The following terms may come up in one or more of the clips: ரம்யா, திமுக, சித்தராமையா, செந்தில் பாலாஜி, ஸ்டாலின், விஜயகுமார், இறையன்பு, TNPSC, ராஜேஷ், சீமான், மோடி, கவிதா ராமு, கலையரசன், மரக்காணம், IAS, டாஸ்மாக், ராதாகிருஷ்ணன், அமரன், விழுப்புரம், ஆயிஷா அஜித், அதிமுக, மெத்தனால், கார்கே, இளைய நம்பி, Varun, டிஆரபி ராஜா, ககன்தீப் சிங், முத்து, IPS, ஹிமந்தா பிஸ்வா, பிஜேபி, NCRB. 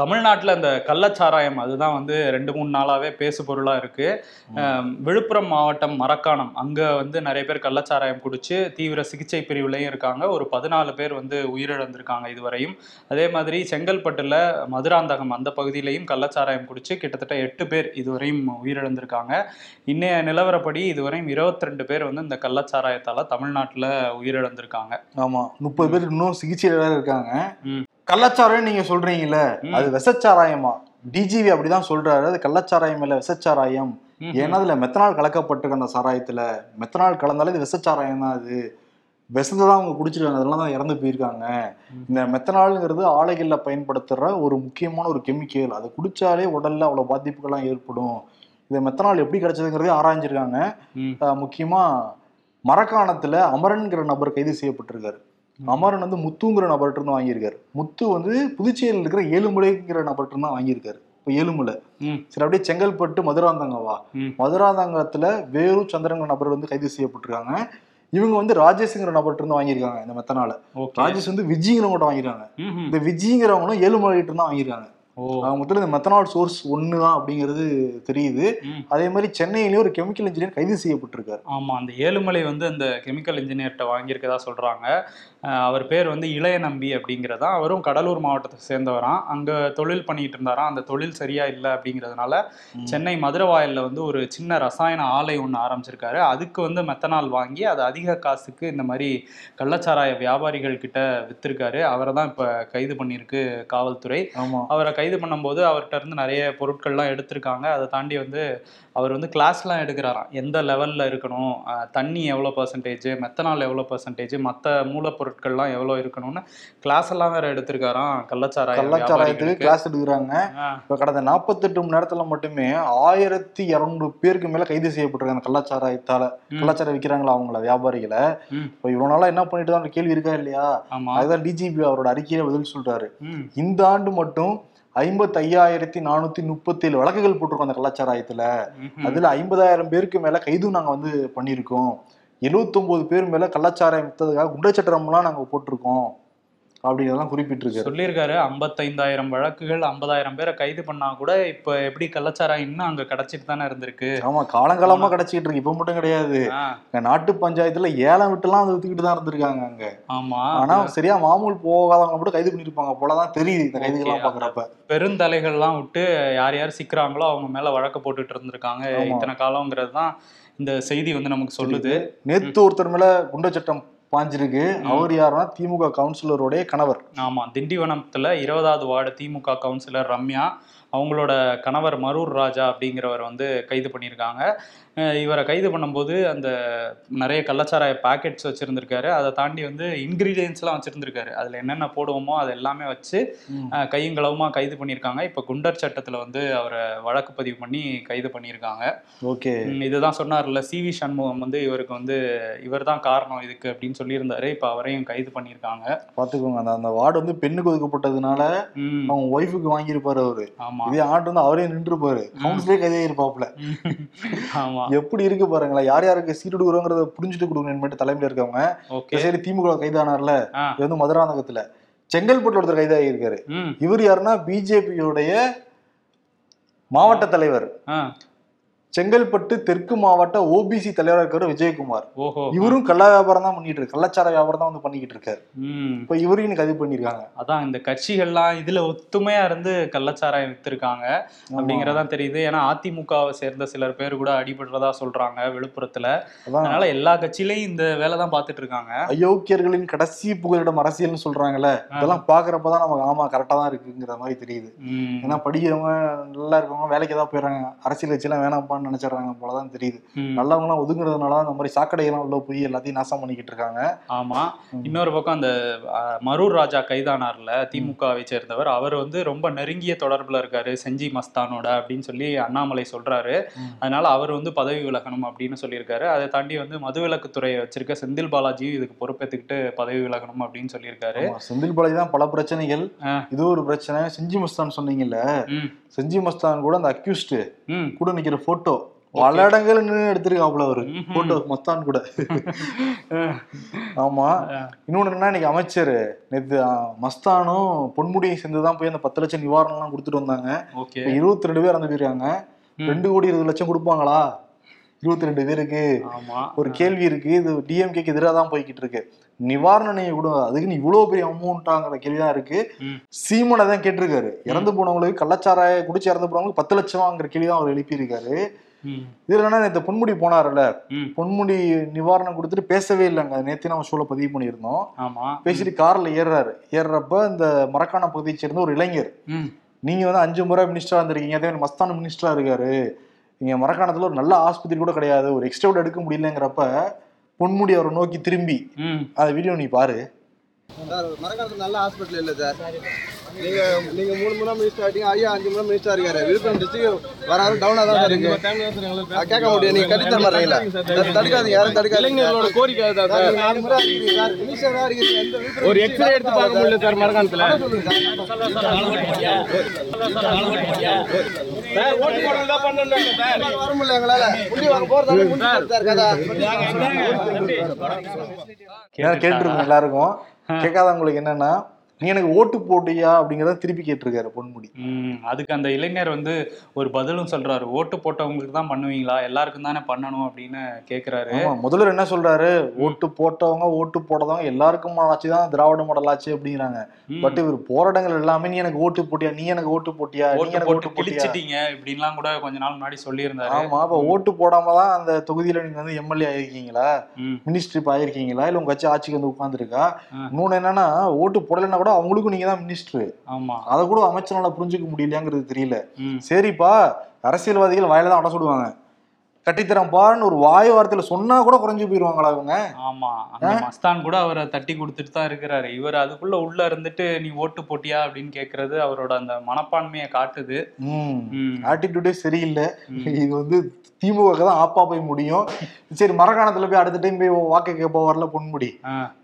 தமிழ்நாட்டில் அந்த கள்ளச்சாராயம் அதுதான் வந்து 2-3 நாளாகவே பேசு பொருளாக இருக்குது. விழுப்புரம் மாவட்டம் மரக்காணம், அங்கே வந்து நிறைய பேர் கள்ளச்சாராயம் குடித்து தீவிர சிகிச்சை பிரிவுலையும் இருக்காங்க. ஒரு 14 பேர் வந்து உயிரிழந்திருக்காங்க இதுவரையும். அதே மாதிரி செங்கல்பட்டில் மதுராந்தகம் அந்த பகுதியிலையும் கள்ளச்சாராயம் குடித்து கிட்டத்தட்ட 8 பேர் இதுவரையும் உயிரிழந்திருக்காங்க. இன்னைய நிலவரப்படி இதுவரையும் 22 பேர் வந்து இந்த கள்ளச்சாராயத்தால் தமிழ்நாட்டில் உயிரிழந்திருக்காங்க. ஆமாம், 30 பேர் இன்னும் சிகிச்சையில் வேறு இருக்காங்க. கள்ளச்சாராயம் நீங்க சொல்றீங்கல்ல, அது விசச்சாராயமா? டிஜிவி அப்படிதான் சொல்றாரு, அது கள்ளச்சாராயம் இல்ல விசச்சாராயம். ஏன்னா அதுல மெத்தனால் கலக்கப்பட்டிருக்கு, அந்த சாராயத்துல மெத்தனால் கலந்தாலே இது விசச்சாராயம் தான். அது விசந்தான் அவங்க குடிச்சிருக்காங்க, அதெல்லாம் தான் இறந்து போயிருக்காங்க. இந்த மெத்தனாலுங்கிறது ஆலைகள்ல பயன்படுத்துற ஒரு முக்கியமான ஒரு கெமிக்கல், அதை குடிச்சாலே உடல்ல அவ்வளவு பாதிப்புகள்லாம் ஏற்படும். இந்த மெத்தனால் எப்படி கிடைச்சதுங்கிறதே ஆராய்ஞ்சிருக்காங்க. முக்கியமா மரக்காணத்துல அமரன்கிற நபர் கைது செய்யப்பட்டிருக்காரு. அமரன் வந்து முத்துங்கிற நபர்கிட்ட இருந்து வாங்கியிருக்காரு. முத்து வந்து புதுச்சேரியில் இருக்கிற ஏழுமலைங்கிற நபர்கிட்ட இருந்தா வாங்கியிருக்காரு. இப்போ ஏழுமலை சரி, அப்படியே செங்கல்பட்டு மதுராந்தகவா, மதுராந்தகத்துல வேறூர் சந்திரங்கிற நபர் வந்து கைது செய்யப்பட்டிருக்காங்க. இவங்க வந்து ராஜேஷ்ங்கிற நபர்கிட்ட இருந்து வாங்கியிருக்காங்க இந்த மெத்தனால. ராஜேஷ் வந்து விஜய்ங்கிறவங்கிட்ட வாங்கிருக்காங்க. இந்த விஜய்ங்கிறவங்களும் ஏழுமலைகிட்ட இருந்தா வாங்கியிருக்காங்க. அவங்க மெத்தனால் சோர்ஸ் ஒண்ணுதான் அப்படிங்கிறது தெரியுது. அதே மாதிரி சென்னையிலேயே ஒரு கெமிக்கல் இன்ஜினியர் கைது செய்யப்பட்டிருக்காரு. ஆமா, அந்த ஏழுமலை வந்து அந்த கெமிக்கல் இன்ஜினியர்கிட்ட வாங்கியிருக்கதா சொல்றாங்க. அவர் பேர் வந்து இளைய நம்பி அப்படிங்கிறதான். அவரும் கடலூர் மாவட்டத்தை சேர்ந்தவரான். அங்க தொழில் பண்ணிட்டு இருந்தாராம். அந்த தொழில் சரியா இல்லை அப்படிங்கிறதுனால சென்னை மதுரவாயில வந்து ஒரு சின்ன ரசாயன ஆலை ஒன்று ஆரம்பிச்சிருக்காரு. அதுக்கு வந்து மெத்தனால் வாங்கி அது அதிக காசுக்கு இந்த மாதிரி கள்ளச்சாராய வியாபாரிகள் கிட்ட வித்திருக்காரு. அவரை தான் இப்ப கைது பண்ணிருக்கு காவல்துறை. அவரை கைது பண்ணும்போது அவர்கிட்ட இருந்து நிறைய பொருட்கள்லாம் எடுத்திருக்காங்க. அதை தாண்டி வந்து அவர் வந்து கிளாஸ்லாம் எடுக்கிறாராம். எந்த லெவலில் இருக்கணும், தண்ணி எவ்வளோ பர்சன்டேஜ், மெத்தனால் எவ்வளோ பர்சன்டேஜ், மற்ற மூலப்பொருட்கள்லாம் எவ்வளோ இருக்கணும்னு கிளாஸ் எல்லாம் வேற எடுத்திருக்காராம். கள்ளச்சாராயத்துக்கு கிளாஸ் எடுக்கிறாங்க. இப்போ கடந்த 48 மணி நேரத்துல மட்டுமே 1200 பேருக்கு மேல கைது செய்யப்பட்டிருக்காங்க கள்ளச்சாராயத்தால. கள்ளச்சாராயம் விற்கிறாங்களா அவங்கள வியாபாரிகளை. இப்போ இவ்வளோ நாளாக என்ன பண்ணிட்டு தான் கேள்வி இருக்கா இல்லையா? அதுதான் டிஜிபி அவரோட அறிக்கையில பதில் சொல்றாரு. இந்த ஆண்டு மட்டும் 55,437 வழக்குகள் போட்டிருக்கோம் அந்த கள்ளச்சாராயத்துல. அதுல 50,000 பேருக்கு மேல கைதும் நாங்க வந்து பண்ணிருக்கோம். 79 பேர் மேல கள்ளச்சாராயம் வித்ததுக்காக குண்டச்சட்டம்லாம் நாங்க போட்டிருக்கோம் அப்படிங்கிறதெல்லாம் குறிப்பிட்டிருக்காரு, சொல்லியிருக்காரு. 55,000 வழக்குகள் 50,000 பேரை கைது பண்ணா கூட இப்ப எப்படி கள்ளச்சாராயம் இன்னும் அங்க கிடைச்சிட்டு தானே இருந்திருக்கு. ஆமா, காலங்காலமா கிடைச்சிட்டு இருக்கு. இப்ப மட்டும் கிடையாது, நாட்டு பஞ்சாயத்துல 7 வீட்டுலாம் அது வித்துக்கிட்டு தான் இருந்திருக்காங்க அங்க. ஆமா, ஆனா சரியா மாமூல் போகாதவங்க மட்டும் கைது பண்ணிருப்பாங்க போலதான் தெரியுது இந்த கைதுகள்லாம் பாக்குறப்ப. பெருந்தலைகள்லாம் விட்டு யார் யார் சிக்கிறாங்களோ அவங்க மேல வழக்கு போட்டுட்டு இருந்திருக்காங்க இத்தனை காலங்கிறது தான் இந்த செய்தி வந்து நமக்கு சொல்லுது. நேத்து ஒருத்தர் மேல குண்டச்சட்டம் பாஞ்சிருக்கு. அவர் யாருன்னா திமுக கவுன்சிலருடைய கணவர். ஆமா, திண்டிவனத்துல 20வது வார்டு திமுக கவுன்சிலர் ரம்யா, அவங்களோட கணவர் மரூர் ராஜா அப்படிங்கிறவர் வந்து கைது பண்ணியிருக்காங்க. இவரை கைது பண்ணும்போது அந்த நிறைய கள்ளச்சாராய பேக்கெட்ஸ் வச்சுருந்துருக்காரு. அதை தாண்டி வந்து இன்க்ரீடியன்ஸ்லாம் வச்சுருந்துருக்காரு. அதில் என்னென்ன போடுவோமோ அது எல்லாமே வச்சு கையுங்களவுமாக கைது பண்ணியிருக்காங்க. இப்போ குண்டர் சட்டத்தில் வந்து அவரை வழக்கு பதிவு பண்ணி கைது பண்ணியிருக்காங்க. ஓகே, இதுதான் சொன்னார்ல CV சண்முகம் வந்து இவருக்கு வந்து இவர் தான் காரணம் இதுக்கு அப்படின்னு சொல்லியிருந்தாரு. இப்போ அவரையும் கைது பண்ணியிருக்காங்க. பார்த்துக்கோங்க, அந்த வார்டு வந்து பெண்ணுக்கு ஒதுக்கப்பட்டதுனால அவங்க ஒய்ஃபுக்கு வாங்கியிருப்பார் அவரு. இதே ஆண்டு வந்து அவரே நின்று பாரு கவுன்சிலே கைதே இருப்பாப்ல. எப்படி இருக்கு பாருங்களா, யார் யாருக்கு சீட்டு கொடுக்குறோங்கிறத புரிஞ்சுட்டு கொடுக்கணும் தலைமையில இருக்கவங்க. சரி, திமுக கைதானார்ல, இது வந்து மதுராந்தகத்துல. செங்கல்பட்டு ஒருத்தர் கைதாகி இருக்காரு. இவர் யாருன்னா பிஜேபியோடைய மாவட்ட தலைவர், செங்கல்பட்டு தெற்கு மாவட்ட OBC தலைவராக இருக்காரு விஜயகுமார். இவரும் கள்ள வியாபாரம் தான் பண்ணிட்டு இருக்காரு, கள்ளச்சார வியாபாரம் தான் வந்து பண்ணிக்கிட்டு இருக்காரு. இப்ப இவரையும் கைது பண்ணிருக்காங்க. அதான் இந்த கட்சிகள்லாம் இதுல ஒத்துமையா இருந்து கள்ளச்சாராயம் வித்திருக்காங்க அப்படிங்கறதான் தெரியுது. ஏன்னா அதிமுகவை சேர்ந்த சிலர் பேர் கூட அடிபடுறதா சொல்றாங்க விழுப்புரத்துல. அதனால எல்லா கட்சியிலையும் இந்த வேலை தான் பாத்துட்டு இருக்காங்க. அயோக்கியர்களின் கடைசி புகலிடம் அரசியல்னு சொல்றாங்கல்ல, இதெல்லாம் பாக்குறப்பதான் நமக்கு ஆமா கரெக்டா தான் இருக்குங்கிற மாதிரி தெரியுது. ஏன்னா படிக்கிறவங்க நல்லா இருக்கவங்க வேலைக்கு தான் போயிடுறாங்க, அரசியல் கட்சி எல்லாம் வேணாம் நினைச்சாங்க போலதான் தெரியுது. நல்லவங்களாம் ஒதுங்குறதுனால இந்த மாதிரி சாக்கடைகள்லாம் உள்ள போய் எல்லாத்தையும் நாசம் பண்ணிக்கிட்டு இருக்காங்க. ஆமா, இன்னொரு பக்கம் அந்த மரூர் ராஜா கைதானார்ல திமுகவை சேர்ந்தவர், அவர் வந்து ரொம்ப நெருங்கிய தொடர்புல இருக்காரு சஞ்சீவ் மஸ்தானோட அப்படின்னு சொல்லி அண்ணாமலை சொல்றாரு. அதனால அவர் வந்து பதவி விலகணும் அப்படின்னு சொல்லியிருக்காரு. அதை தாண்டி வந்து மதுவிலக்குத்துறையை வச்சிருக்க செந்தில் பாலாஜியும் இதுக்கு பொறுப்பேற்றுக்கிட்டு பதவி விலகணும் அப்படின்னு சொல்லியிருக்காரு. செந்தில் பாலாஜி தான் பல பிரச்சனைகள், இது ஒரு பிரச்சனை. சஞ்சீவ் மஸ்தான் சொன்னீங்கல்ல, சஞ்சீவ் மஸ்தான் கூட அந்த அக்யூஸ்டு கூட நிக்கிற போட்டோ பல இடங்கள் எடுத்திருக்காப்புல அவரு போட்டோ மஸ்தான் கூட. ஆமா, இன்னொன்னு என்னன்னா இன்னைக்கு அமைச்சர் நேற்று மஸ்தானும் பொன்முடியை சேர்ந்துதான் போய் அந்த 10 லட்சம் நிவாரணம் எல்லாம் கொடுத்துட்டு வந்தாங்க. 22 பேர் அந்த போயிருக்காங்க. 2,20,00,000 கொடுப்பாங்களா 22 பேருக்கு? ஒரு கேள்வி இருக்கு. இது டிஎம்கேக்கு எதிராக தான் போய்கிட்டு இருக்கு. நிவாரண கூட அதுக்குன்னு இவ்வளவு பெரிய அமௌண்ட்டாங்கிற கேள்விதான் இருக்கு. சீமான் தான் கேட்டிருக்காரு, இறந்து போனவங்களுக்கு கள்ளச்சாராய குடிச்சு இறந்து போனவங்களுக்கு 10 லட்சமாங்கிற கேள்விதான் அவர் எழுப்பியிருக்காரு. இதுல என்னன்னா இந்த பொன்முடி போனார்ல, பொன்முடி நிவாரணம் கொடுத்துட்டு பேசவே இல்லைங்க. நேற்று நம்ம ஷோல பதிவு பண்ணியிருந்தோம். பேசிட்டு கார்ல ஏறுறாரு. ஏறுறப்ப இந்த மரக்காணம் பகுதியை சேர்ந்த ஒரு இளைஞர், நீங்க வந்து 5 முறை மினிஸ்டரா இருந்திருக்கீங்க, அதே மாதிரி மஸ்தான் மினிஸ்டரா இருக்காரு, இங்கே மரக்காணத்தில் ஒரு நல்ல ஆஸ்பத்திரி கூட கிடையாது, ஒரு எக்ஸ்ட்ராவோட எடுக்க முடியலங்கிறப்ப பொன்முடி அவரை நோக்கி திரும்பி, அதை வீடியோ நீ பாரு. சார், மரக்காணத்தில் நல்ல ஹாஸ்பிட்டல் இல்லை சார். நீங்கள் 3 முறை மினிஸ்டர் ஆகிட்டீங்க, ஐயா 5 முறை மினிஸ்டர் ஆகிருக்காரு. விழுப்புரம் டிஸ்ட்ரிக்ட் வராது டவுனாக தான் சார் இருக்குது. கேட்க முடியாது, நீங்கள் கட்டி தர மாட்டீங்களா? தடுக்காதீங்க, யாரும் தடுக்காதீங்க. எங்களோட கோரிக்கை தான் சார். 4 முறை ஆகிருக்கீங்க சார், மினிஸ்டராக இருக்கிறீங்க. ஒரு எக்ஸ்ரே எடுத்து பார்க்க முடியல சார் மரக்காணத்தில். கேட்டிருக்கோம் எல்லாருக்கும். கேட்காதவங்களுக்கு என்னன்னா, நீ எனக்கு ஓட்டு போட்டியா அப்படிங்கிறத திருப்பி கேட்டிருக்காரு பொன்முடி. அதுக்கு அந்த இளைஞர் வந்து ஒரு பதிலும் சொல்றாரு. ஓட்டு போட்டவங்களுக்கு தான் பண்ணுவீங்களா, எல்லாருக்கும் தானே பண்ணணும் அப்படின்னு கேட்கிறாரு. முதல்வர் என்ன சொல்றாரு, ஓட்டு போட்டவங்க ஓட்டு போடாதவங்க எல்லாருக்கும் மாடலாச்சு தான், திராவிட மாடலாச்சு அப்படிங்கிறாங்க. பட் இவர் போராட்டங்கள் எல்லாமே நீ எனக்கு ஓட்டு போட்டியா, நீ எனக்கு ஓட்டு போட்டியா, ஓட்டு போட்டிச்சிட்டீங்க இப்படின்லாம் கூட கொஞ்ச நாள் முன்னாடி சொல்லியிருந்தாரு. ஆமா, அப்ப ஓட்டு போடாம தான் அந்த தொகுதியில நீங்க வந்து எம்எல்ஏ ஆயிருக்கீங்களா, மினிஸ்டர் ஆயிருக்கீங்களா, இல்ல உங்க கட்சி ஆட்சிக்கு வந்து உட்கார்ந்துருக்கா. இன்னொன்னு என்னன்னா, ஓட்டு போடலன்னா கூட அவங்களுக்கும் நீங்க தான் மினிஸ்டர். ஆமா, அத கூட அமைச்சரால புரிஞ்சுக்க முடியலங்கிறது தெரியல. சரிப்பா, அரசியல்வாதிகள் வாயில தான் அட சொல்லுவாங்க, கட்டித்தரம் பாருன்னு ஒரு வாய் வார்த்தையில சொன்னா கூட குறைஞ்சு போயிருவாங்களா அவங்க? ஆமா, அந்த மஸ்தான் கூட அவரை தட்டி கொடுத்துட்டு தான் இருக்கிறாரு. இவர் அதுக்குள்ள உள்ள இருந்துட்டு நீ ஓட்டு போட்டியா அப்படின்னு கேட்கறது அவரோட அந்த மனப்பான்மையை காட்டுது. ஆட்டிடியூடே சரியில்லை. இது வந்து திமுக தான் ஆப்பா போய் முடியும். சரி, மரக்காணத்துல போய் அடுத்த டைம் போய் வாக்கு கேட்பா வரல பொன்முடி,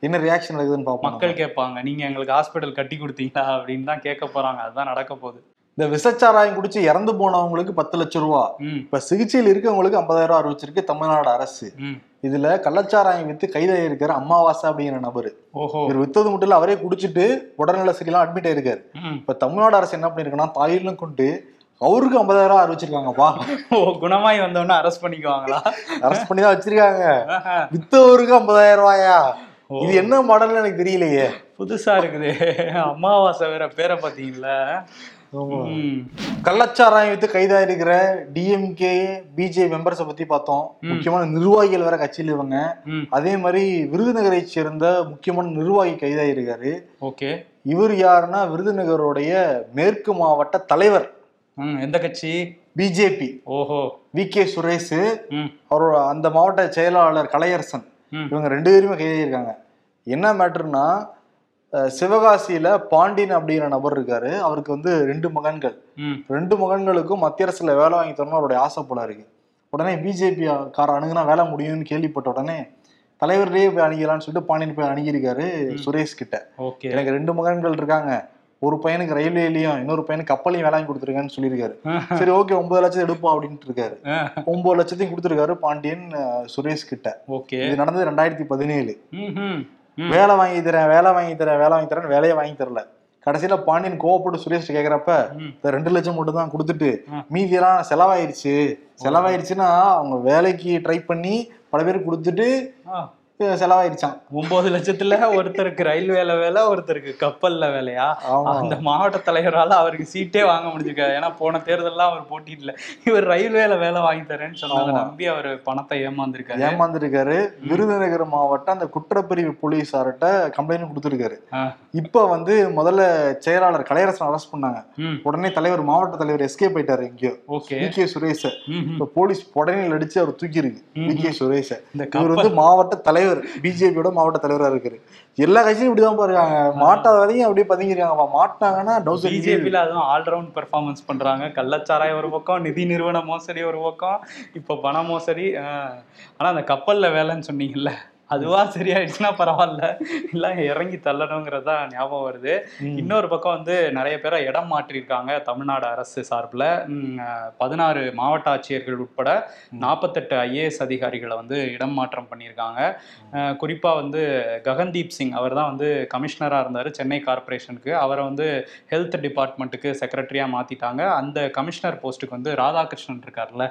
என்ன ரியாக்ஷன் இருக்குதுன்னு பார்ப்போம். மக்கள் கேட்பாங்க, நீங்க எங்களுக்கு ஹாஸ்பிட்டல் கட்டி கொடுத்தீங்களா அப்படின்னு தான் கேட்க போறாங்க. அதுதான் நடக்க போகுது. இந்த விசச்சாராயம் குடிச்சு இறந்து போனவங்களுக்கு 10 லட்சம் ரூபா, இப்ப சிகிச்சையில் இருக்கவங்களுக்கு 50,000 ரூபா அறிவிச்சிருக்கு தமிழ்நாடு அரசு. இதுல கள்ளச்சாராயம் வித்து கைதாயிருக்காரு அம்மாவாசை அப்படிங்கிற நபரு. இவர் வித்தது மட்டும் இல்ல, அவரே குடிச்சிட்டு உடல்நல சிக்கலாம் அட்மிட் ஆயிருக்காரு. இப்ப தமிழ்நாடு அரசு என்ன பண்ணிருக்குன்னா, தாயிலும் கொண்டு அவருக்கு 50,000 ரூபா அறிவிச்சிருக்காங்கப்பா. குணமாயி வந்தவொன்னு அரெஸ்ட் பண்ணிக்குவாங்களா? அரெஸ்ட் பண்ணிதான் வச்சிருக்காங்க. வித்தவருக்கு 50,000 ரூபாயா? இது என்ன மாடல்னு எனக்கு தெரியலையே, புதுசா இருக்குது. அம்மாவாசை வேற பேரை பாத்தீங்களா? கள்ளச்சாராயம் வித்து கைதா இருக்கிற டிஎம்கே பிஜேபி மெம்பர்ஸை பத்தி பார்த்தோம். முக்கியமான நிர்வாகிகள் வேற கட்சியில் இவங்க. அதே மாதிரி விருதுநகரை சேர்ந்த முக்கியமான நிர்வாகி கைதா இருக்காரு. ஓகே, இவர் யாருன்னா விருதுநகருடைய மேற்கு மாவட்ட தலைவர். எந்த கட்சி? பிஜேபி. ஓஹோ. வி கே சுரேஷ், அவரோட அந்த மாவட்ட செயலாளர் கலையரசன், இவங்க 2 பேருமே கைதா இருக்காங்க. என்ன மேட்டர்னா, சிவகாசியில பாண்டியன் அப்படிங்கிற நபர் இருக்காரு. அவருக்கு வந்து 2 மகன்கள். 2 மகன்களுக்கும் மத்திய அரசுல வேலை வாங்கி தரணும் அவருடைய ஆசைப்போல இருக்கு. உடனே பிஜேபி கார அணுகுனா வேலை முடியும்னு கேள்விப்பட்ட உடனே தலைவர்லேயே போய் அணுகலான்னு சொல்லிட்டு பாண்டியன் போய் அணுகியிருக்காரு சுரேஷ் கிட்ட. எனக்கு 2 மகன்கள் இருக்காங்க, ஒரு பையனுக்கு ரயில்வேலையும் இன்னொரு பையனுக்கு கப்பலையும் வேலை வாங்கி கொடுத்துருக்கான்னு சொல்லியிருக்காரு. சரி, ஓகே, 9 லட்சம் எடுப்போம் அப்படின்ட்டு இருக்காரு. 9 லட்சத்தையும் கொடுத்துருக்காரு பாண்டியன் சுரேஷ் கிட்ட. ஓகே, இது நடந்தது 2017. வேலை வாங்கி தரேன், வேலை வாங்கி தரேன், வேலை வாங்கி தரேன்னு வேலையை வாங்கி தரல. கடைசியில பாண்டியன் கோவப்பட்டு சுரேஷ் கேட்கறப்ப 2 லட்சம் மட்டும் தான் கொடுத்துட்டு மீதியெல்லாம் செலவாயிருச்சு. செலவாயிருச்சுன்னா அவங்க வேலைக்கு ட்ரை பண்ணி பல பேருக்கு கொடுத்துட்டு செலவாயிருச்சான். 9 லட்சத்துல ஒருத்தருக்கு ரயில் வேலை வேலை, ஒருத்தருக்கு கப்பல்ல வேலையா. அந்த மாவட்ட தலைவரால் அவருக்கு சீட்டே வாங்க முடிஞ்சிருக்காரு. ஏன்னா போன தேர்தலாம் அவர் போட்டியிடல. இவர் ரயில் வேலை வேலை வாங்கி தரேன்னு சொன்னாங்க, நம்பி அவர் பணத்தை ஏமாந்துருக்காரு. விருதுநகர் மாவட்டம் அந்த குற்றப்பிரிவு போலீஸார்கிட்ட கம்ப்ளைண்ட் கொடுத்துருக்காரு. இப்ப வந்து முதல்ல செயலாளர் கலையரசன் அரெஸ்ட் பண்ணாங்க. உடனே தலைவர், மாவட்ட தலைவர் எஸ்கேப் ஆயிட்டாரு எங்கேயோ. வி கே சுரேஷ இப்ப போலீஸ் உடனே அடிச்சு அவர் தூக்கி இருக்கு. வி கே சுரேஷ இவர் வந்து மாவட்ட தலைவர், பிஜேபியோட மாவட்ட தலைவரா இருக்காரு. எல்லா கட்சியும் இப்படிதான் பாருக்காங்க, மாட்டாத வரையும் அப்படியே பதுங்கிருக்காங்க. மாட்டாங்கன்னா பிஜேபியில அதுவும் ஆல்ரவுண்ட் பெர்ஃபார்மன்ஸ் பண்றாங்க. கள்ளச்சாராயம் ஒரு பக்கம், நிதி நிறுவன மோசடி ஒரு பக்கம், இப்ப பண மோசடி. ஆனா அந்த கப்பல்ல வேலைன்னு சொன்னீங்கல்ல, அதுவா சரியாயிடுச்சுன்னா பரவாயில்ல, எல்லாம் இறங்கி தள்ளணுங்கிறது தான் ஞாபகம் வருது. இன்னொரு பக்கம் வந்து நிறைய பேரை இடம் மாற்றிருக்காங்க தமிழ்நாடு அரசு சார்பில். 16 மாவட்ட ஆட்சியர்கள் உட்பட 48 IAS அதிகாரிகளை வந்து இடம் மாற்றம் பண்ணியிருக்காங்க. குறிப்பாக வந்து ககன்தீப் சிங், அவர் தான் வந்து கமிஷனராக இருந்தார் சென்னை கார்பரேஷனுக்கு, அவரை வந்து ஹெல்த் டிபார்ட்மெண்ட்டுக்கு செக்ரட்டரியாக மாற்றிட்டாங்க. அந்த கமிஷனர் போஸ்ட்டுக்கு வந்து ராதாகிருஷ்ணன் இருக்கார்ல,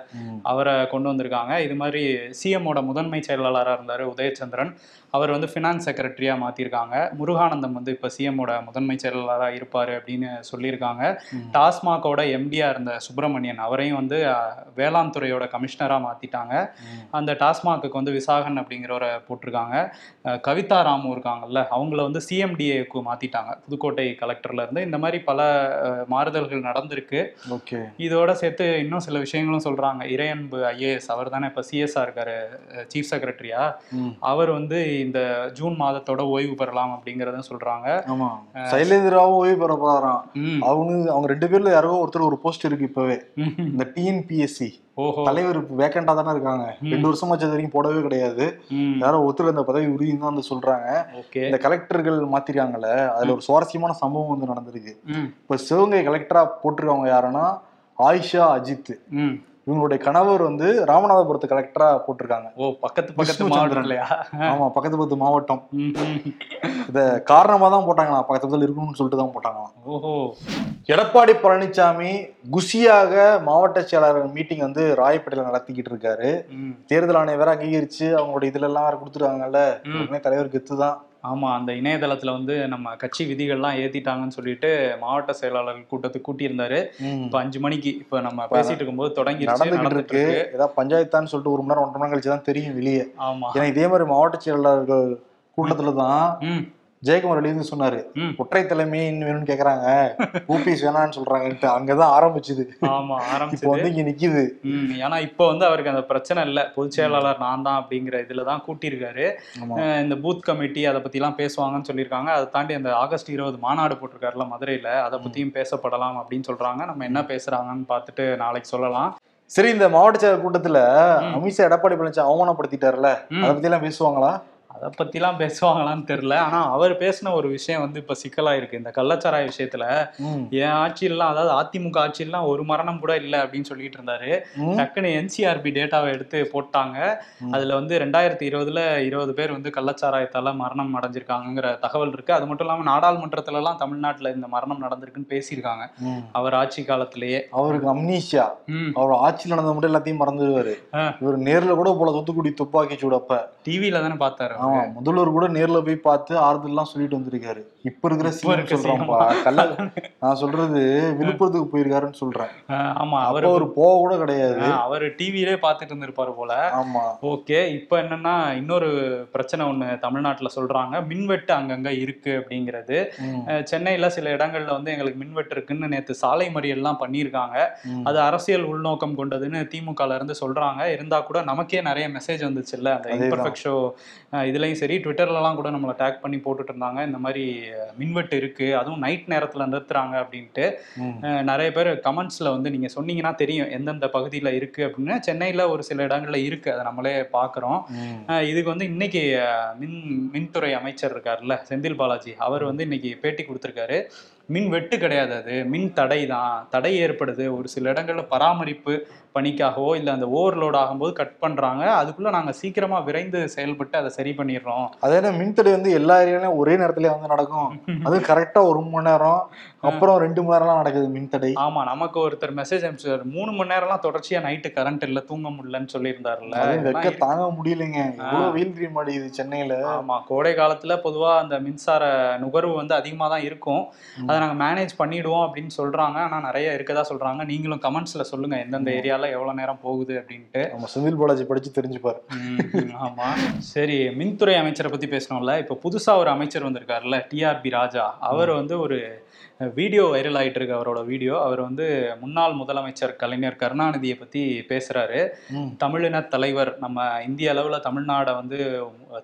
அவரை கொண்டு வந்திருக்காங்க. இது மாதிரி சிஎம்மோட முதன்மை செயலாளராக இருந்தார் உதயசந்திரன், அவர் வந்து ஃபினான்ஸ் செக்ரட்டரியாக மாற்றிருக்காங்க. முருகானந்தம் வந்து இப்போ சிஎம்மோட முதன்மை செயலாளராக இருப்பார் அப்படின்னு சொல்லியிருக்காங்க. டாஸ்மாகோட எம்டியாக இருந்த சுப்பிரமணியன், அவரையும் வந்து வேளாண் துறையோட கமிஷனராக மாற்றிட்டாங்க. அந்த டாஸ்மாக்கு வந்து விசாகன் அப்படிங்கிறவரை போட்டிருக்காங்க. கவிதா ராமு இருக்காங்கல்ல, அவங்கள வந்து சிஎம்டிஏக்கு மாற்றிட்டாங்க புதுக்கோட்டை கலெக்டர்லேருந்து. இந்த மாதிரி பல மாறுதல்கள் நடந்திருக்கு. ஓகே, இதோட சேர்த்து இன்னும் சில விஷயங்களும் சொல்கிறாங்க. இறையன்பு IAS, அவர் தானே இப்போ CSR இருக்கார் சீஃப் செக்ரட்டரியா, அவர் வந்து இந்த ஜூன் மாதத்தோட ஓய்வு பெறலாம் அப்படிங்கறத சொல்றாங்க. ஆமா, சைலேந்திராவும் ஓய்வு பெற போறாராம். அவங்க ரெண்டு பேர்ல யாரோ ஒருத்தர் ஒரு போஸ்ட் இருக்கு இப்பவே, இந்த TNPSC தலைவர் வேகண்டா தானே இருக்காங்க. 2 வருஷமா அது வரைக்கும் போடவே கிடையாது. யாரோ ஒருத்தர் அந்த பதவி உறுதினு தான் சொல்றாங்க. இந்த கலெக்டர்கள் மாத்திருக்காங்கல்ல, அதுல ஒரு சுவாரஸ்யமான சம்பவம் வந்து நடந்திருக்கு. இப்ப சிவகங்கை கலெக்டரா போட்டிருக்கவங்க யாருன்னா ஆயிஷா அஜித். இவங்களுடைய கணவர் வந்து ராமநாதபுரத்து கலெக்டரா போட்டிருக்காங்க. ஓ, பக்கத்து மாவட்டம் இல்லையா? ஆமா, பக்கத்து மாவட்டம். இத காரணமா தான் போட்டாங்களா, பக்கத்துல இருக்கணும்னு சொல்லிட்டு தான் போட்டாங்களாம். ஓஹோ. எடப்பாடி பழனிசாமி குஷியாக மாவட்ட செயலாளர் மீட்டிங் வந்து ராயப்பேட்டையில நடத்திக்கிட்டு இருக்காரு. தேர்தல் ஆணையம் வேற அங்கீகரிச்சு அவங்களுடைய இதுல எல்லாம் வேற கொடுத்துருக்காங்கல்ல, தலைவர் கெத்து தான். ஆமாம், அந்த இணையதளத்தில் வந்து நம்ம கட்சி விதிகள்லாம் ஏற்றிட்டாங்கன்னு சொல்லிட்டு மாவட்ட செயலாளர்கள் கூட்டத்தை கூட்டியிருந்தாரு. இப்போ 5 மணிக்கு இப்போ நம்ம பேசிட்டு இருக்கும்போது தொடங்கி நடந்துருக்கு. ஏதாவது பஞ்சாயத்தான்னு சொல்லிட்டு 1 மணி நேரம் 1.5 மணி நேரம் கழிச்சு தான் தெரியும் வெளியே. ஆமாம், ஏன்னா இதே மாதிரி மாவட்ட செயலாளர்கள் கூட்டத்தில் தான் ஜெயக்குமார் வெளியிருந்து சொன்னாரு, ஒற்றை தலைமையே இன்னும் வேணும்னு கேட்கறாங்க, ஓபிஎஸ் வேணான்னு சொல்றாங்கன்ட்டு. அங்கதான் ஆரம்பிச்சுது. ஆமா, ஆரம்பிச்சு வந்து இங்க நிக்குது. ஏன்னா இப்போ வந்து அவருக்கு அந்த பிரச்சனை இல்லை, பொதுச் செயலாளர் நான் தான் அப்படிங்கிற இதுலதான் கூட்டியிருக்காரு. இந்த பூத் கமிட்டி அதை பத்தி எல்லாம் பேசுவாங்கன்னு சொல்லியிருக்காங்க. அதை தாண்டி அந்த ஆகஸ்ட் 20 மாநாடு போட்டிருக்காருல மதுரையில, அதை பத்தியும் பேசப்படலாம் அப்படின்னு சொல்றாங்க. நம்ம என்ன பேசுறாங்கன்னு பார்த்துட்டு நாளைக்கு சொல்லலாம். சரி, இந்த மாவட்ட செயலர் கூட்டத்துல அமித்ஷா எடப்பாடி பழனிசாமி அவமானப்படுத்திட்டாருல, அதை பத்தி எல்லாம் பேசுவாங்களா? அதை பற்றிலாம் பேசுவாங்களான்னு தெரில. ஆனால் அவர் பேசின ஒரு விஷயம் வந்து இப்போ சிக்கலாயிருக்கு இந்த கள்ளச்சாராய விஷயத்தில். என் ஆட்சியெல்லாம், அதாவது அதிமுக ஆட்சியெல்லாம் ஒரு மரணம் கூட இல்லை அப்படின்னு சொல்லிட்டு இருந்தாரு. டக்குன்னு NCRB டேட்டாவை எடுத்து போட்டாங்க. அதில் வந்து 2020 20 பேர் வந்து கள்ளச்சாராயத்தால் மரணம் அடைஞ்சிருக்காங்கிற தகவல் இருக்குது. அது மட்டும் இல்லாமல் நாடாளுமன்றத்துலலாம் தமிழ்நாட்டில் இந்த மரணம் நடந்திருக்குன்னு பேசியிருக்காங்க அவர் ஆட்சி காலத்திலேயே. அவருக்கு அம்னீஷியா, அவர் ஆட்சியில் நடந்த மட்டும் எல்லாத்தையும் மறந்துடுவார். இவர் நேரில் கூட போல தூத்துக்குடி துப்பாக்கி சூடப்ப டிவியில் தானே பார்த்தாரு. முதல்வர் கூட நேர்ல போய் பார்த்து ஆறுதல் எல்லாம் சொல்லிட்டு வந்திருக்காரு. இப்ப இருக்கிற சொல்றோம்ப்பா, நான் சொல்றது விழுப்புரத்துக்கு போயிருக்காருன்னு சொல்றேன். ஆமா, அவர் ஒரு போக கூட கிடையாது, அவர் டிவியிலே பாத்துட்டு இருந்திருப்பாரு போல. ஆமா, ஓகே. இப்ப என்னன்னா இன்னொரு பிரச்சனை ஒண்ணு தமிழ்நாட்டுல சொல்றாங்க, மின்வெட்டு அங்கங்க இருக்கு அப்படிங்கிறது. சென்னையில சில இடங்கள்ல வந்து எங்களுக்கு மின்வெட்டு இருக்குன்னு நேற்று சாலை மறியல்லாம் பண்ணியிருக்காங்க. அது அரசியல் உள்நோக்கம் கொண்டதுன்னு திமுகல இருந்து சொல்றாங்க. இருந்தா கூட நமக்கே நிறைய மெசேஜ் வந்துச்சு இல்ல, அந்த இம்பர்ஃபெக்ட் ஷோ இதுலையும் சரி, ட்விட்டர்லலாம் கூட நம்மளை டேக் பண்ணி போட்டுட்டு இருந்தாங்க. இந்த மாதிரி மின்வெட்டு இருக்குது, அதுவும் நைட் நேரத்தில் நிறுத்துறாங்க அப்படின்ட்டு நிறைய பேர் கமெண்ட்ஸில் வந்து நீங்கள் சொன்னீங்கன்னா தெரியும் எந்தெந்த பகுதியில் இருக்குது அப்படின்னு. சென்னையில் ஒரு சில இடங்களில் இருக்குது, அதை நம்மளே பார்க்குறோம். இதுக்கு வந்து இன்றைக்கி மின்துறை அமைச்சர் இருக்கார்ல செந்தில் பாலாஜி, அவர் வந்து இன்றைக்கி பேட்டி கொடுத்துருக்காரு. மின் வெட்டு கிடையாது, அது மின் தடை தான். தடை ஏற்படுது ஒரு சில இடங்களில் பராமரிப்பு பணிக்காகவோ இல்லை அந்த ஓவர்லோட் ஆகும்போது கட் பண்ணுறாங்க. அதுக்குள்ளே நாங்கள் சீக்கிரமாக விரைந்து செயல்பட்டு அதை சரி பண்ணிடுறோம். அதே மின்தடை வந்து எல்லா ஏரியாலையும் ஒரே நேரத்துல வந்து நடக்கும், அது கரெக்டாக 1 மணி நேரம் அப்புறம் 2 மணி நேரம்லாம் நடக்குது மின்தடை. ஆமாம், நமக்கு ஒருத்தர் மெசேஜ் அனுப்பிச்சார், 3 மணி நேரம்லாம் தொடர்ச்சியாக நைட்டு கரண்ட் இல்லை, தூங்க முடியலன்னு சொல்லியிருந்தாருல்ல. வெக்க தாங்க முடியலைங்க, இவ்வளோ வெயில் கிரீம் அடிக்குது சென்னையில். ஆமாம், கோடை காலத்தில் பொதுவாக அந்த மின்சார நுகர்வு வந்து அதிகமாக தான் இருக்கும். அதை நாங்கள் மேனேஜ் பண்ணிவிடுவோம் அப்படின்னு சொல்கிறாங்க. ஆனால் நிறைய இருக்கதா சொல்கிறாங்க. நீங்களும் கமெண்ட்ஸில் சொல்லுங்கள் எந்தெந்த ஏரியாவில் எவ்வளோ நேரம் போகுது அப்படின்ட்டு. நம்ம செந்தில் பாலாஜி படித்து தெரிஞ்சுப்பார். ஆமாம், சரி, மின்துறை அமைச்சரை பற்றி பேசணும்ல. இப்போ புதுசாக ஒரு அமைச்சர் வந்திருக்காருல்ல டிஆரபி ராஜா, அவர் வந்து ஒரு வீடியோ வைரல் ஆகிட்டு இருக்கு. அவரோட வீடியோ, அவர் வந்து முன்னாள் முதலமைச்சர் கலைஞர் கருணாநிதியை பற்றி பேசுகிறாரு. தமிழின தலைவர், நம்ம இந்திய அளவில் தமிழ்நாடை வந்து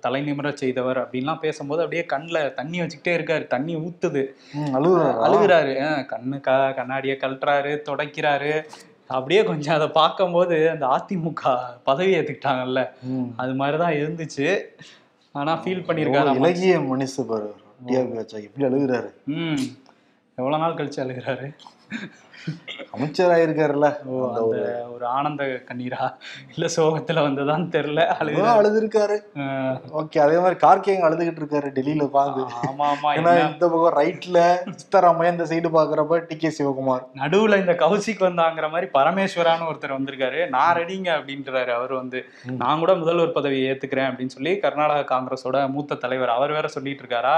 தலைநிமிர செய்தவர் அப்படின்லாம் பேசும்போது அப்படியே கண்ணில் தண்ணி வச்சுக்கிட்டே இருக்காரு. தண்ணி ஊற்றுது, அழுகுறாரு, கண்ணு கண்ணாடியை கழட்டுறாரு, துடைக்கிறாரு. அப்படியே கொஞ்சம் அதை பார்க்கும் போது அந்த அதிமுக பதவி ஏற்றுக்கிட்டாங்கல்ல அது மாதிரிதான் இருந்துச்சு. ஆனா ஃபீல் பண்ணிருக்காரு. இலகிய மனுஷன் பாரு டிஆரபி ராஜா, எப்படி அழுகுறாரு. எவ்வளவு நாள் கழிச்சு அழுகுறாரு. அமைச்சராயிருக்காருல்ல, ஒரு ஆனந்த கண்ணீரா இல்ல சோகத்துல வந்ததான் தெரியல, அழுதுருக்காரு. ஓகே, அதே மாதிரி கார்கேங்க அழுதுகிட்டு இருக்காரு டெல்லியில பாத்து. ஆமா ஆமா, ஏன்னா இந்த பக்கம் ரைட்ல சித்தராமையா, இந்த சைடு பாக்குறப்ப டி கே ஷோக்குமார், நடுவுல இந்த கவுசிக்கு வந்தாங்கிற மாதிரி பரமேஸ்வரான்னு ஒருத்தர் வந்திருக்காரு. நான் ரெடிங்க அப்படின்றாரு அவர். வந்து நான் கூட முதல்வர் பதவியை ஏத்துக்கிறேன் அப்படின்னு சொல்லி கர்நாடக காங்கிரஸோட மூத்த தலைவர் அவர் வேற சொல்லிட்டு இருக்காரா.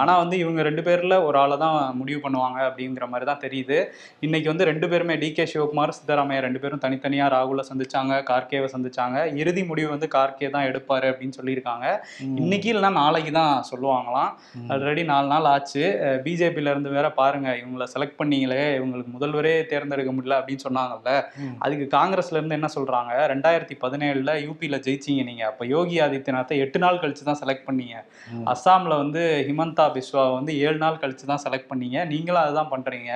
ஆனா வந்து இவங்க ரெண்டு பேர்ல ஒரு ஆளை தான் முடிவு பண்ணுவாங்க அப்படிங்கிற மாதிரி தான் தெரியுது. இன்னைக்கு வந்து ரெண்டு பேருமே டி கே ஷோக்குமார், சித்தராமையா ரெண்டு பேரும் தனித்தனியாக ராகுல சந்திச்சாங்க, கார்கேவை சந்திச்சாங்க. இறுதி முடிவு வந்து கார்கே தான் எடுப்பாரு அப்படின்னு சொல்லியிருக்காங்க. இன்னைக்கு இல்லைன்னா நாளைக்கு தான் சொல்லுவாங்களாம். ஆல்ரெடி 4 நாள் ஆச்சு. பிஜேபியில இருந்து வேற பாருங்க, இவங்களை செலக்ட் பண்ணீங்களே, இவங்களுக்கு முதல்வரே தேர்ந்தெடுக்க முடியல அப்படின்னு சொன்னாங்கல்ல. அதுக்கு காங்கிரஸ்ல இருந்து என்ன சொல்றாங்க, 2017 யூபியில ஜெயிச்சிங்க நீங்க, அப்ப யோகி ஆதித்யநாத்தை 8 நாள் கழிச்சு தான் செலக்ட் பண்ணீங்க. அஸ்ஸாம்ல வந்து ஹிமந்தா பிஸ்வா வந்து 7 நாள் கழிச்சு தான் செலக்ட் பண்ணீங்க. நீங்களும் அதுதான் பண்றீங்க,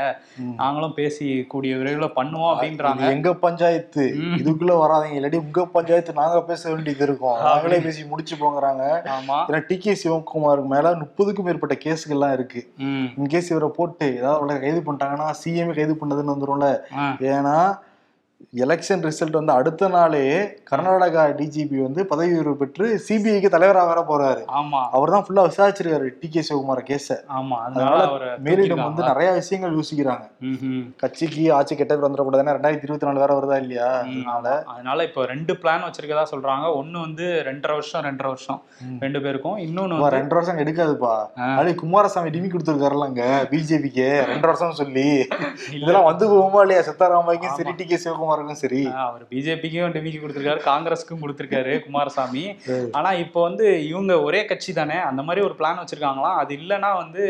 நாங்களும் பேசி கூடிய விரைவில் பண்ணுவோம் அப்படின்றாங்க. எங்க பஞ்சாயத்து இதுக்குள்ள வராதீங்க, இல்லாட்டி உங்க பஞ்சாயத்து நாங்க பேச வேண்டியது இருக்கும், அவங்களே பேசி முடிச்சு போங்கிறாங்க. ஆமா, ஏன்னா டி கே சிவகுமாருக்கு மேல 30க்கும் மேற்பட்ட கேஸுகள்லாம் இருக்கு. இன்கேஸ் இவரை போட்டு ஏதாவது கைது பண்ணிட்டாங்கன்னா சிஎம் கைது பண்ணதுன்னு வந்துடும்ல. ஏன்னா எலெக்ஷன் ரிசல்ட் வந்து அடுத்த நாளே கர்நாடகா டிஜிபி வந்து பதவி உயர்வு பெற்று சிபிஐக்கு தலைவராக வர போறாரு. ஆமா, அவர் தான் ஃபுல்லா விசாரிச்சிருக்காரு டி கே சிவகுமார் கேஸ. ஆமா, அதனால மேலிடம் வந்து நிறைய விஷயங்கள் யோசிக்கிறாங்க. கட்சிக்கு ஆட்சி கெட்டது வந்துடக்கூடாது, ஏன்னா 2024 வேற வருதா இல்லையா. அதனால இப்போ 2 பிளான் வச்சிருக்கதா சொல்றாங்க. ஒன்னு வந்து 2.5 வருஷம் ரெண்டு பேருக்கும், இன்னொன்னு 2 வருஷம் எடுக்காதுப்பா. அது குமாரசாமி டிமி கொடுத்துருக்காருலாங்க பிஜேபிக்கு 2 வருஷம் சொல்லி. இதெல்லாம் வந்து போகுமா இல்லையா. சித்தாராமைக்கும் சரி, டி கே சிவகுமார் சரி, அவர் பிஜேபிக்கும் டிமிக்கு கொடுத்திருக்காரு, காங்கிரஸுக்கும் கொடுத்திருக்காரு குமாரசாமி. ஆனா இப்போ வந்து இவங்க ஒரே கட்சி தானே, அந்த மாதிரி ஒரு பிளான் வச்சிருக்காங்களா. அது இல்லைன்னா வந்து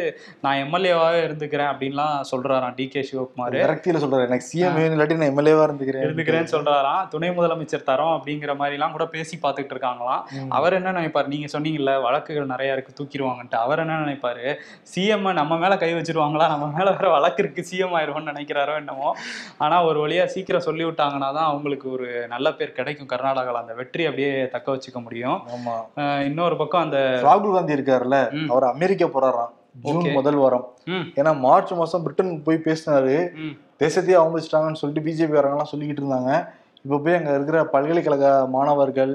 நான் எம்எல்ஏவாக இருந்துக்கிறேன் அப்படின்லாம் சொல்றாராம் டி கே சிவகுமார். கரெக்டில சொல்றாரு, எனக்கு சிஎம் இல்லாட்டி நான் எம்எல்ஏவா இருந்துக்கிறேன்னு சொல்றாராம். துணை முதலமைச்சர் தரோம் அப்படிங்கிற மாதிரி எல்லாம் கூட பேசி பார்த்துட்டு இருக்காங்களாம். அவர் என்ன நினைப்பாரு, நீங்க சொன்னீங்கல்ல வழக்குகள் நிறைய இருக்கு தூக்கிடுவாங்கன்ட்டு, அவர் என்ன நினைப்பாரு, சிஎம் நம்ம மேல கை வச்சிருவாங்களா, நம்ம மேல வேற வழக்கு இருக்கு, சிஎம் ஆயிடுவோம்னு நினைக்கிறாரோ என்னமோ. ஆனா ஒரு வழியா சீக்கிரம் சொல்லி விட்டாங்கன்னா தான் அவங்களுக்கு ஒரு நல்ல பேர் கிடைக்கும் கர்நாடகாவில். அந்த வெற்றி அப்படியே தக்க வச்சுக்க முடியும். இன்னொரு பக்கம் அந்த ராகுல் காந்தி இருக்காருல்ல, அவர் அமெரிக்கா போறாராம் ஜூன் முதல் வாரம். ஏன்னா மார்ச் மாசம் பிரிட்டன் போய் பேசினாரு, தேசத்தையே அவமதிச்சிட்டாங்கன்னு சொல்லிட்டு பிஜேபி காரங்கெல்லாம் சொல்லிக்கிட்டு இருந்தாங்க. இப்ப போய் அங்க இருக்கிற பல்கலைக்கழக மாணவர்கள்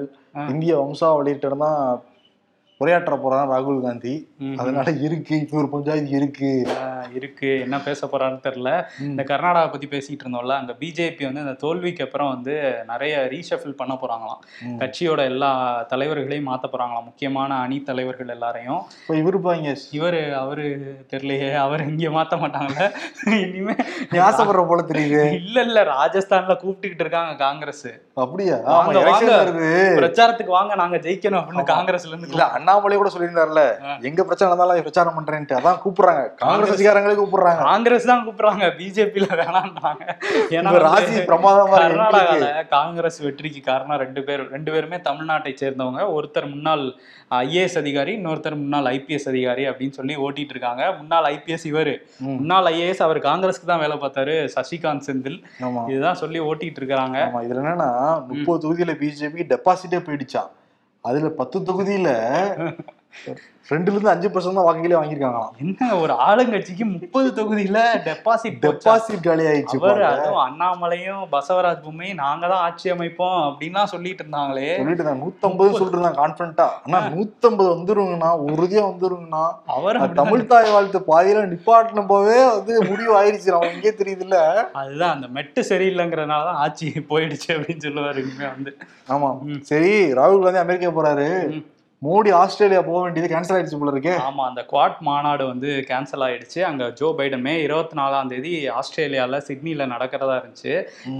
இந்திய வம்சாவளியிட்ட தான் உரையாற்ற போறான் ராகுல் காந்தி. அதனால இருக்கு, இப்ப ஒரு பஞ்சாயத்து இருக்கு என்ன பேச போறான்னு தெரியல. இந்த கர்நாடகா பத்தி பேசிட்டு இருந்தோம்ல, அங்க பிஜேபி வந்து இந்த தோல்விக்கு அப்புறம் வந்து நிறைய ரீஷஃபில் பண்ண போறாங்களாம். கட்சியோட எல்லா தலைவர்களையும் மாத்த போறாங்களாம், முக்கியமான அணி தலைவர்கள் எல்லாரையும். அவரு தெரியலையே, அவர் இங்க மாத்த மாட்டாங்கல்ல இனிமே, ஆசைப்படுற போல தெரியுது. இல்ல ராஜஸ்தான்ல கூப்பிட்டுக்கிட்டு இருக்காங்க காங்கிரஸ். அப்படியா, பிரச்சாரத்துக்கு வாங்க, நாங்க ஜெயிக்கணும் அப்படின்னு காங்கிரஸ்ல இருந்து. இல்ல அண்ணாமலை கூட சொல்லியிருந்தாருல, எங்க பிரச்சனை இருந்தாலும் பிரச்சாரம் பண்றேன்ட்டு. அதான் கூப்பிடுறாங்க காங்கிரஸ்காரங்களே, கூப்பிடுறாங்க காங்கிரஸ் தான் கூப்பிடுறாங்க, பிஜேபியில வேணான்றாங்க. ஏன்னா ராசி பிரமாதமா கர்நாடகால காங்கிரஸ் வெற்றிக்கு காரணம் 2 பேருமே தமிழ்நாட்டை சேர்ந்தவங்க. ஒருத்தர் முன்னாள் ஐஏஎஸ் அதிகாரி, இன்னொருத்தர் முன்னாள் ஐபிஎஸ் அதிகாரி அப்படின்னு சொல்லி ஓட்டிட்டு இருக்காங்க. முன்னாள் ஐபிஎஸ் இவரு, முன்னாள் ஐஏஎஸ் அவர், காங்கிரஸ்க்கு தான் வேலை பார்த்தாரு சசிகாந்த் செந்தில். இதுதான் சொல்லி ஓட்டிட்டு இருக்காங்க. இதுல என்னன்னா 30 தொகுதியில பிஜேபி டெபாசிட்டே போயிடுச்சா, அதுல 10 தொகுதியில 2-5% தான் வாக்குகளே வாங்கியிருக்காங்க. என்ன ஒரு ஆளுங்கட்சிக்கு 30 தொகுதியில டெபாசிட் காலி ஆயிடுச்சு. அதுவும் அண்ணாமலையும் பசவராஜ் பூமியும் நாங்க தான் ஆட்சி அமைப்போம் அப்படின்லாம் சொல்லிட்டு இருந்தாங்களே. சொல்லிட்டு 150 சொல்லிட்டு இருந்தாங்க கான்பிடண்டா. ஆனா 150 வந்துருங்கன்னா, உறுதியா வந்துருங்கன்னா, அவர் தமிழ் தாய் வாழ்த்து பாதியில நிப்பாட்டின போவே வந்து முடிவு ஆயிடுச்சு. அவங்க இங்கே தெரியுது இல்ல, அதுதான் அந்த மெட்டு சரியில்லைங்கிறதுனாலதான் ஆட்சி போயிடுச்சு அப்படின்னு சொல்லுவாரு வந்து. ஆமா சரி, ராகுல் காந்தி அமெரிக்கா போறாரு, மோடி ஆஸ்திரேலியா போக வேண்டியது கேன்சல் ஆயிடுச்சு போல இருக்கே. ஆமா, அந்த குவாட் மாநாடு வந்து கேன்சல் ஆயிடுச்சு. அங்க ஜோ பைடன் May 24 ஆஸ்திரேலியால சிட்னில நடக்கிறதா இருந்துச்சு.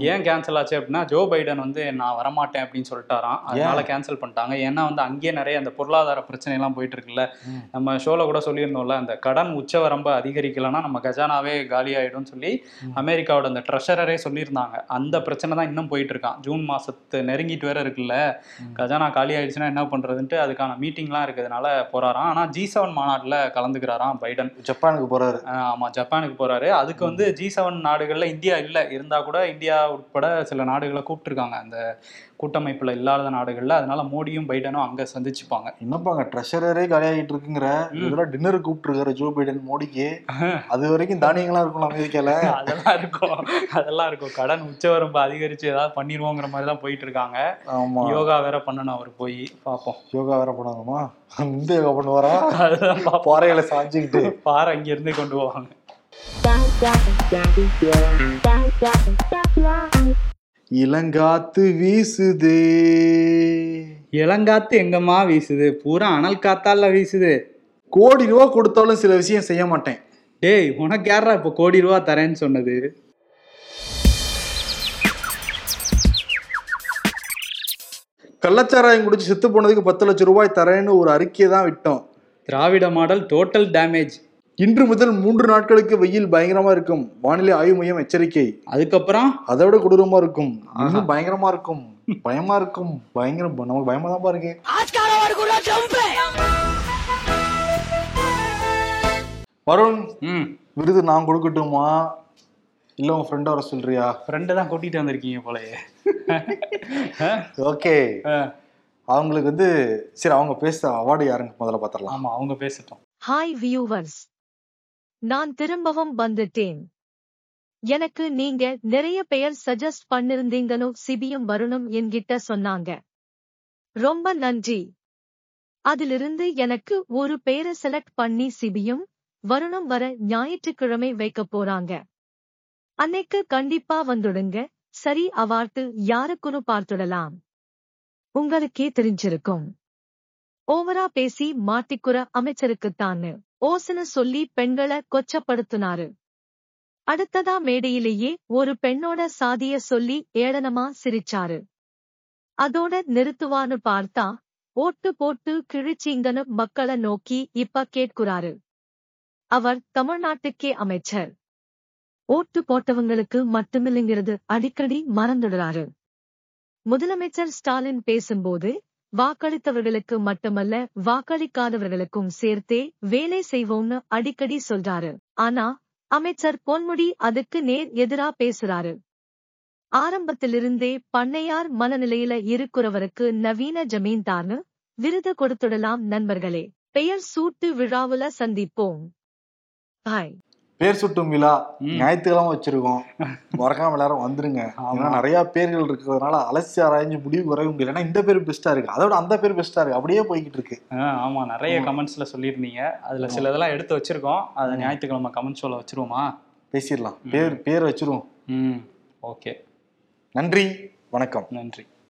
ஏன் கேன்சல் ஆச்சு அப்படின்னா, ஜோ பைடன் வந்து நான் வரமாட்டேன் அப்படின்னு சொல்லிட்டாராம். அதனால கேன்சல் பண்ணிட்டாங்க. ஏன்னா வந்து அங்கேயே நிறைய அந்த பொருளாதார பிரச்சனை எல்லாம் போயிட்டு இருக்குல்ல. நம்ம ஷோல கூட சொல்லியிருந்தோம்ல, அந்த கடன் உச்சவரம்பு அதிகரிக்கலன்னா நம்ம கஜானாவே காலி ஆயிடும் சொல்லி அமெரிக்காவோட அந்த ட்ரெஷரரே சொல்லியிருந்தாங்க. அந்த பிரச்சனை தான் இன்னும் போயிட்டு இருக்கான். ஜூன் மாசத்து நெருங்கிட்டு வேற இருக்குல்ல, கஜானா காலி ஆயிடுச்சுன்னா என்ன பண்றதுன்ட்டு அதுக்கான மீட்டிங்லாம் இருக்கிறதுனால போறாராம். ஆனா G7 மாநாட்டில் கலந்துக்கிறாராம் பைடன். ஜப்பானுக்கு போறாரு. ஆமா, ஜப்பானுக்கு போறாரு. அதுக்கு வந்து G7 நாடுகள்ல இந்தியா இல்லை, இருந்தா கூட இந்தியா உட்பட சில நாடுகளை கூப்பிட்டுருக்காங்க. அந்த கூட்டமைப்பில் இல்லாத நாடுகளில். அதனால மோடியும் பைடனும் அங்கே சந்திச்சுப்பாங்க. என்னப்பாங்க ட்ரெஷரரே காலியாகிட்டு இருக்குங்கிற இதெல்லாம் டின்னர் கூப்பிட்டுருக்காரு ஜோ பைடன் மோடிக்கு. அது வரைக்கும் தானியங்கள்லாம் இருக்கும் அமெரிக்காவில். அதெல்லாம் இருக்கும் கடன் உச்சவரம்பு அதிகரித்து ஏதாவது பண்ணிடுவோங்கிற மாதிரி தான் போயிட்டு இருக்காங்க. ஆமாம், யோகா வேற பண்ணணும் அவர் போய், பார்ப்போம். யோகா வேற பண்ணணுமா? இந்த யோகா பண்ணுவாரா? அதுதான் பாறைகளை சாஞ்சிக்கிட்டு பாறை அங்கேருந்து கொண்டு போவாங்க. இளங்காத்து வீசுது, இளங்காத்து எங்கம்மா வீசுது? பூரா அனல் காத்தால வீசுது. கோடி ரூபா கொடுத்தாலும் சில விஷயம் செய்ய மாட்டேன். டேய், உனக்கு யாரா இப்ப கோடி ரூபா தரேன்னு சொன்னது? கள்ளச்சாராயம் குடிச்சு செத்து போனதுக்கு 10 லட்சம் ரூபாய் தரேன்னு ஒரு அறிக்கையை தான் விட்டோம். Dravida model total damage. இன்று முதல் 3 நாட்களுக்கு வெயில் பயங்கரமா இருக்கும், வானிலை ஆய்வு மையம் எச்சரிக்கை. அதுக்கப்புறம் அதை விட கொடூரமா இருக்கும், பயங்கரமா இருக்கும், பயமா இருக்கும், பயங்கரம். நமக்கு பயமா தான் பாருங்க. வருண், விருது நான் கொடுக்கட்டுமா இல்ல உங்க ஃப்ரெண்ட் வர சொல்றியா? ஃப்ரெண்ட தான் கூட்டிட்டு வந்திருக்கீங்க போலயே. ஓகே, அவங்களுக்கு வந்து சரி, அவங்க பேச அவார்டு யாருங்க முதல்ல பாத்திரலாம். ஆமா, அவங்க பேசட்டும். ஹாய் வியூவர்ஸ், நான் திரும்பவும் வந்துட்டேன். எனக்கு நீங்க நிறைய பெயர் சஜஸ்ட் பண்ணிருந்தீங்கன்னு சிபியும் வருணும் என்கிட்ட சொன்னாங்க. ரொம்ப நன்றி. அதிலிருந்து எனக்கு ஒரு பெயரை செலக்ட் பண்ணி சிபியும் வருணும் வர ஞாயிற்றுக்கிழமை வைக்க போறாங்க. அன்னைக்கு கண்டிப்பா வந்துடுங்க. சரி, அவார்டு யாருக்குன்னு பார்த்துடலாம். உங்களுக்கே தெரிஞ்சிருக்கும், ஓவரா பேசி மாட்டிக்குற அமைச்சருக்குத்தான்னு ஓசனை சொல்லி பெண்களை கொச்சப்படுத்தினாரு. அடுத்ததா மேடையிலேயே ஒரு பெண்ணோட சாதிய சொல்லி ஏளனமா சிரிச்சாரு. அதோட நிறுத்துவான்னு பார்த்தா ஓட்டு போட்டு கிழிச்சிங்கன்னு மக்களை நோக்கி இப்ப கேட்குறாரு. அவர் தமிழ்நாட்டுக்கே அமைச்சர், ஓட்டு போட்டவங்களுக்கு மட்டுமில்லைங்கிறது அடிக்கடி மறந்துடுறாரு. முதலமைச்சர் ஸ்டாலின் பேசும்போது வாக்களித்தவர்களுக்கு மட்டுமல்ல வாக்களிக்காதவர்களுக்கும் சேர்த்தே வேலை செய்வோம்னு அடிக்கடி சொல்றாரு. ஆனா அமைச்சர் பொன்முடி அதுக்கு நேர் எதிரா பேசுறாரு. ஆரம்பத்திலிருந்தே பண்ணையார் மனநிலையில இருக்கிறவருக்கு நவீன ஜமீன்தார்னு விருது கொடுத்துடலாம். நண்பர்களே, பெயர் சூட்டு விழாவுல சந்திப்போம். பாய். பேர் சுட்டும் விழா ஞாயிற்றுக்கிழமை வச்சிருக்கோம், மறக்காம எல்லாரும் வந்துருங்க. ஏன்னா நிறைய பேர்கள் இருக்கிறதுனால அலசி ஆராய்ஞ்சு முடிவு குறைய முடியல. ஏன்னா இந்த பேர் பெஸ்டா இருக்கு, அதோட அந்த பேர் பெஸ்டா இருக்கு, அப்படியே போய்கிட்டு இருக்கு. ஆமா, நிறைய கமெண்ட்ஸ்ல சொல்லியிருந்தீங்க, அதுல சில இதெல்லாம் எடுத்து வச்சிருக்கோம். அதை ஞாயிற்றுக்கிழமை கமெண்ட் சொல்ல வச்சிருவோமா? பேசிடலாம், பேர் வச்சிருவோம். ஓகே, நன்றி, வணக்கம். நன்றி.